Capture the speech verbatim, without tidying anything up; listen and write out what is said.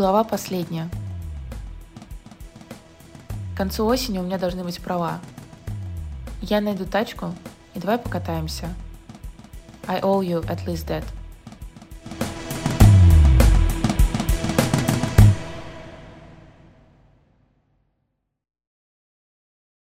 Глава последняя. К концу осени у меня должны быть права. Я найду тачку, и давай покатаемся. I owe you at least that.